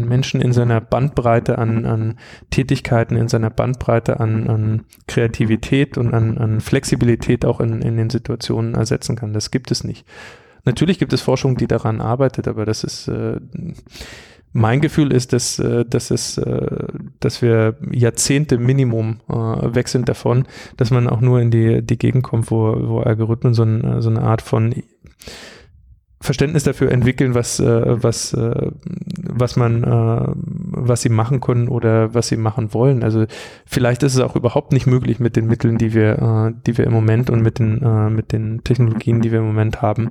Menschen in seiner Bandbreite an Tätigkeiten, in seiner Bandbreite an Kreativität und an Flexibilität auch in den Situationen ersetzen kann. Das gibt es nicht. Natürlich gibt es Forschung, die daran arbeitet, aber das ist... Mein Gefühl ist, dass wir Jahrzehnte Minimum weg sind davon, dass man auch nur in die Gegend kommt, wo Algorithmen so eine Art von Verständnis dafür entwickeln, was sie machen können oder was sie machen wollen. Also vielleicht ist es auch überhaupt nicht möglich mit den Mitteln, die wir im Moment und mit den Technologien, die wir im Moment haben,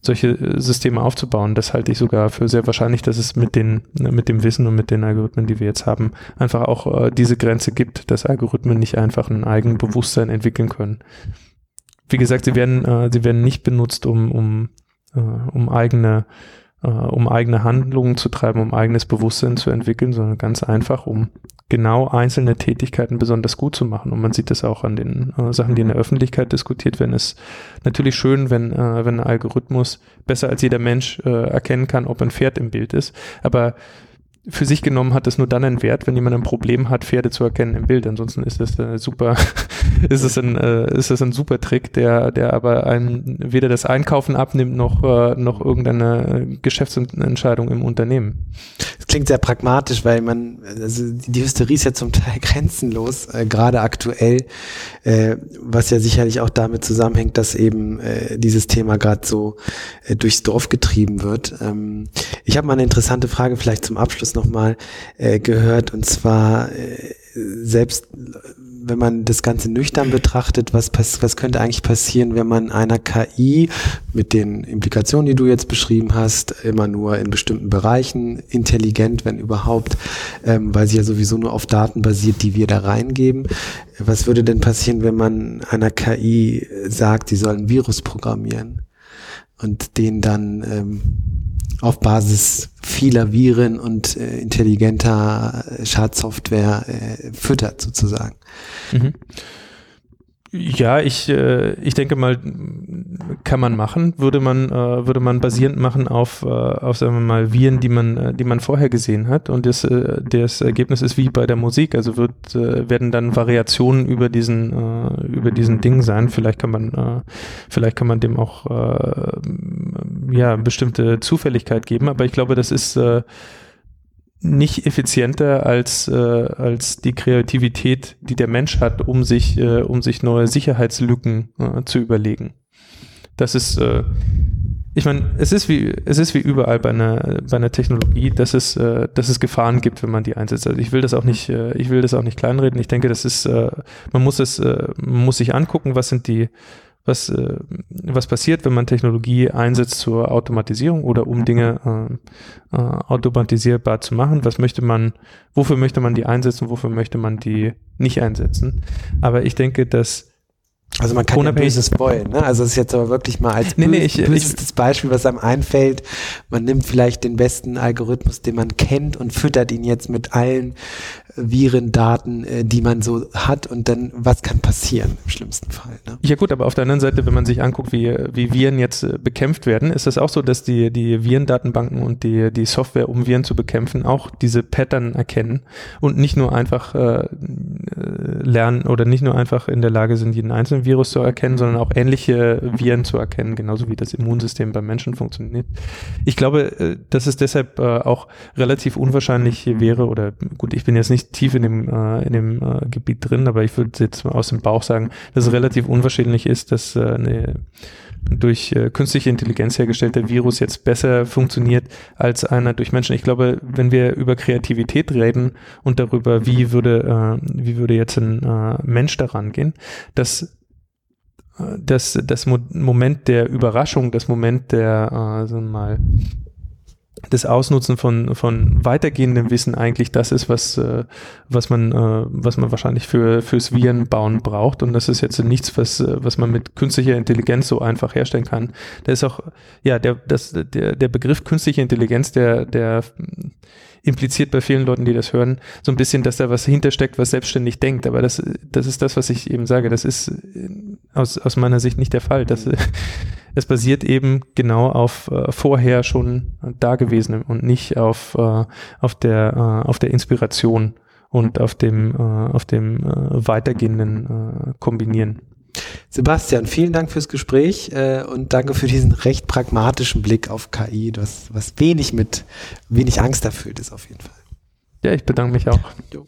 solche Systeme aufzubauen. Das halte ich sogar für sehr wahrscheinlich, dass es mit dem Wissen und mit den Algorithmen, die wir jetzt haben, einfach auch diese Grenze gibt, dass Algorithmen nicht einfach ein eigenes Bewusstsein entwickeln können. Wie gesagt, sie werden nicht benutzt, um eigene Handlungen zu treiben, um eigenes Bewusstsein zu entwickeln, sondern ganz einfach, um genau einzelne Tätigkeiten besonders gut zu machen. Und man sieht das auch an den Sachen, die in der Öffentlichkeit diskutiert werden. Es ist natürlich schön, wenn ein Algorithmus besser als jeder Mensch erkennen kann, ob ein Pferd im Bild ist. Aber für sich genommen hat es nur dann einen Wert, wenn jemand ein Problem hat, Pferde zu erkennen im Bild. Ansonsten ist es ein super Trick, der aber einem weder das Einkaufen abnimmt noch irgendeine Geschäftsentscheidung im Unternehmen. Das klingt sehr pragmatisch, weil die Hysterie ist ja zum Teil grenzenlos, gerade aktuell, was ja sicherlich auch damit zusammenhängt, dass eben dieses Thema gerade so durchs Dorf getrieben wird. Ich habe mal eine interessante Frage vielleicht zum Abschluss nochmal gehört, und zwar selbst wenn man das Ganze nüchtern betrachtet, was könnte eigentlich passieren, wenn man einer KI mit den Implikationen, die du jetzt beschrieben hast, immer nur in bestimmten Bereichen intelligent, wenn überhaupt, weil sie ja sowieso nur auf Daten basiert, die wir da reingeben. Was würde denn passieren, wenn man einer KI sagt, sie soll ein Virus programmieren? und den dann auf Basis vieler Viren und intelligenter Schadsoftware füttert sozusagen. Mhm. Ja, ich denke mal, kann man machen, würde man basierend machen auf sagen wir mal Viren, die man vorher gesehen hat, und das Ergebnis ist wie bei der Musik, also werden dann Variationen über diesen Ding sein. Vielleicht kann man dem auch ja bestimmte Zufälligkeit geben, aber ich glaube, das ist nicht effizienter als die Kreativität, die der Mensch hat, um sich neue Sicherheitslücken zu überlegen. Das ist, ich meine, es ist wie überall bei einer Technologie, dass es Gefahren gibt, wenn man die einsetzt. Also ich will das auch nicht kleinreden. Ich denke, das ist, man muss sich angucken, was passiert, wenn man Technologie einsetzt zur Automatisierung oder um Dinge automatisierbar zu machen. Wofür möchte man die einsetzen, wofür möchte man die nicht einsetzen? Aber ich denke, dass... Also man kann ja Böses spoilen, ne? Also das ist jetzt aber wirklich mal als böses Beispiel, was einem einfällt. Man nimmt vielleicht den besten Algorithmus, den man kennt, und füttert ihn jetzt mit allen Virendaten, die man so hat, und dann, was kann passieren im schlimmsten Fall, ne? Ja gut, aber auf der anderen Seite, wenn man sich anguckt, wie Viren jetzt bekämpft werden, ist das auch so, dass die Virendatenbanken und die Software, um Viren zu bekämpfen, auch diese Pattern erkennen und nicht nur einfach lernen oder nicht nur einfach in der Lage sind, jeden einzelnen Virus zu erkennen, sondern auch ähnliche Viren zu erkennen, genauso wie das Immunsystem beim Menschen funktioniert. Ich glaube, dass es deshalb auch relativ unwahrscheinlich wäre, oder gut, ich bin jetzt nicht tief in dem Gebiet drin, aber ich würde jetzt mal aus dem Bauch sagen, dass es relativ unwahrscheinlich ist, dass eine durch künstliche Intelligenz hergestellter Virus jetzt besser funktioniert als einer durch Menschen. Ich glaube, wenn wir über Kreativität reden und darüber, wie würde jetzt ein Mensch daran gehen, dass das Moment der Überraschung, das Moment der des Ausnutzen von weitergehendem Wissen eigentlich das ist, was man wahrscheinlich fürs Virenbauen braucht, und das ist jetzt nichts, was man mit künstlicher Intelligenz so einfach herstellen kann. Da ist auch, ja, der Begriff künstliche Intelligenz, der impliziert bei vielen Leuten, die das hören, so ein bisschen, dass da was hintersteckt, was selbstständig denkt, aber das ist das, was ich eben sage, das ist aus meiner Sicht nicht der Fall. Es basiert eben genau auf vorher schon Dagewesenem und nicht auf der Inspiration und auf dem weitergehenden Kombinieren. Sebastian, vielen Dank fürs Gespräch und danke für diesen recht pragmatischen Blick auf KI, was wenig Angst erfüllt ist auf jeden Fall. Ja, ich bedanke mich auch. Jo.